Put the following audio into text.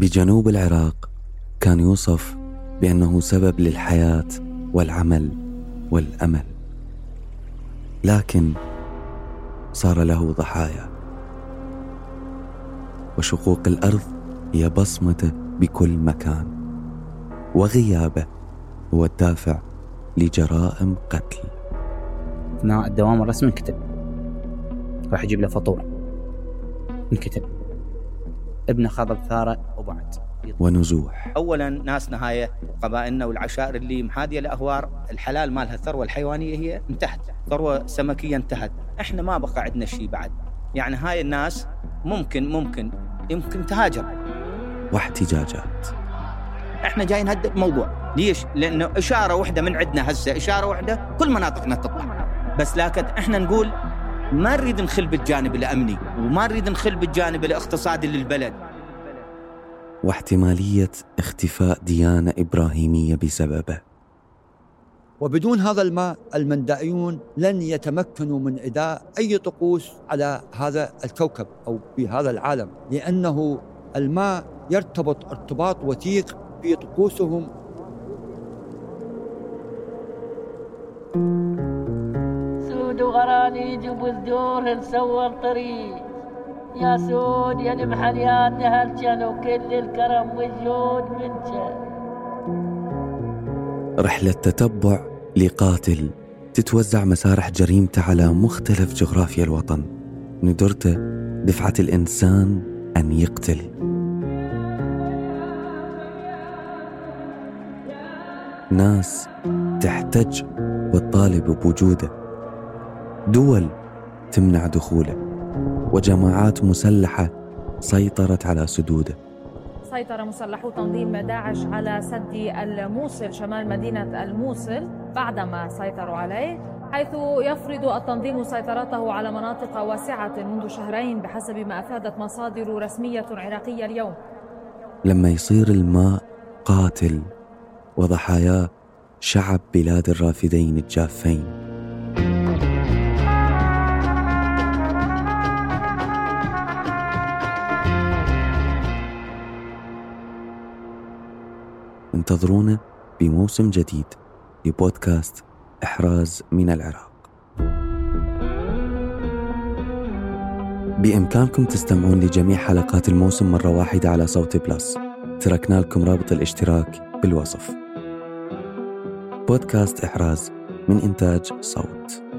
بجنوب العراق كان يوصف بأنه سبب للحياة والعمل والأمل، لكن صار له ضحايا، وشقوق الأرض هي بصمته بكل مكان، وغيابه هو الدافع لجرائم قتل. أثناء الدوام الرسمي كتب، راح أجيب له فطورة نكتب ابن خضب ثارة وبعد ونزوح. أولا ناسنا هاي قبائلنا والعشائر اللي محادية لأهوار الحلال مالها الثروة الحيوانية هي انتهت، ثروة سمكية انتهت، احنا ما بقى عندنا شيء بعد، يعني هاي الناس ممكن تهاجر. واحتجاجات، احنا جايين هدب موضوع ليش؟ لأنه إشارة واحدة من عندنا هسه، إشارة واحدة كل مناطقنا تطلع، بس لكن احنا نقول ما نريد نخل بالجانب الأمني وما نريد نخل بالجانب الاقتصادي للبلد. واحتمالية اختفاء ديانة إبراهيمية بسببه. وبدون هذا الماء المندائيون لن يتمكنوا من إداء أي طقوس على هذا الكوكب أو بهذا العالم، لأنه الماء يرتبط ارتباط وثيق بطقوسهم. سود وغراني جب الدور سوى الطريق، يا سود يا نمحل يا نهلجن وكل الكرم والجود منك. رحلة تتبع لقاتل تتوزع مسارح جريمته على مختلف جغرافيا الوطن، ندرته دفعة الإنسان أن يقتل. ناس تحتج وتطالب بوجوده، دول تمنع دخوله، وجماعات مسلحة سيطرت على سدوده. سيطر مسلحو تنظيم داعش على سد الموصل شمال مدينة الموصل بعدما سيطروا عليه، حيث يفرض التنظيم سيطرته على مناطق واسعة منذ شهرين بحسب ما أفادت مصادر رسمية عراقية اليوم. لما يصير الماء قاتل وضحاياه شعب بلاد الرافدين الجافين. انتظرونا بموسم جديد لبودكاست أحراز من العراق. بإمكانكم تستمعون لجميع حلقات الموسم مرة واحدة على صوت بلس، تركنا لكم رابط الاشتراك بالوصف. بودكاست أحراز من إنتاج صوت.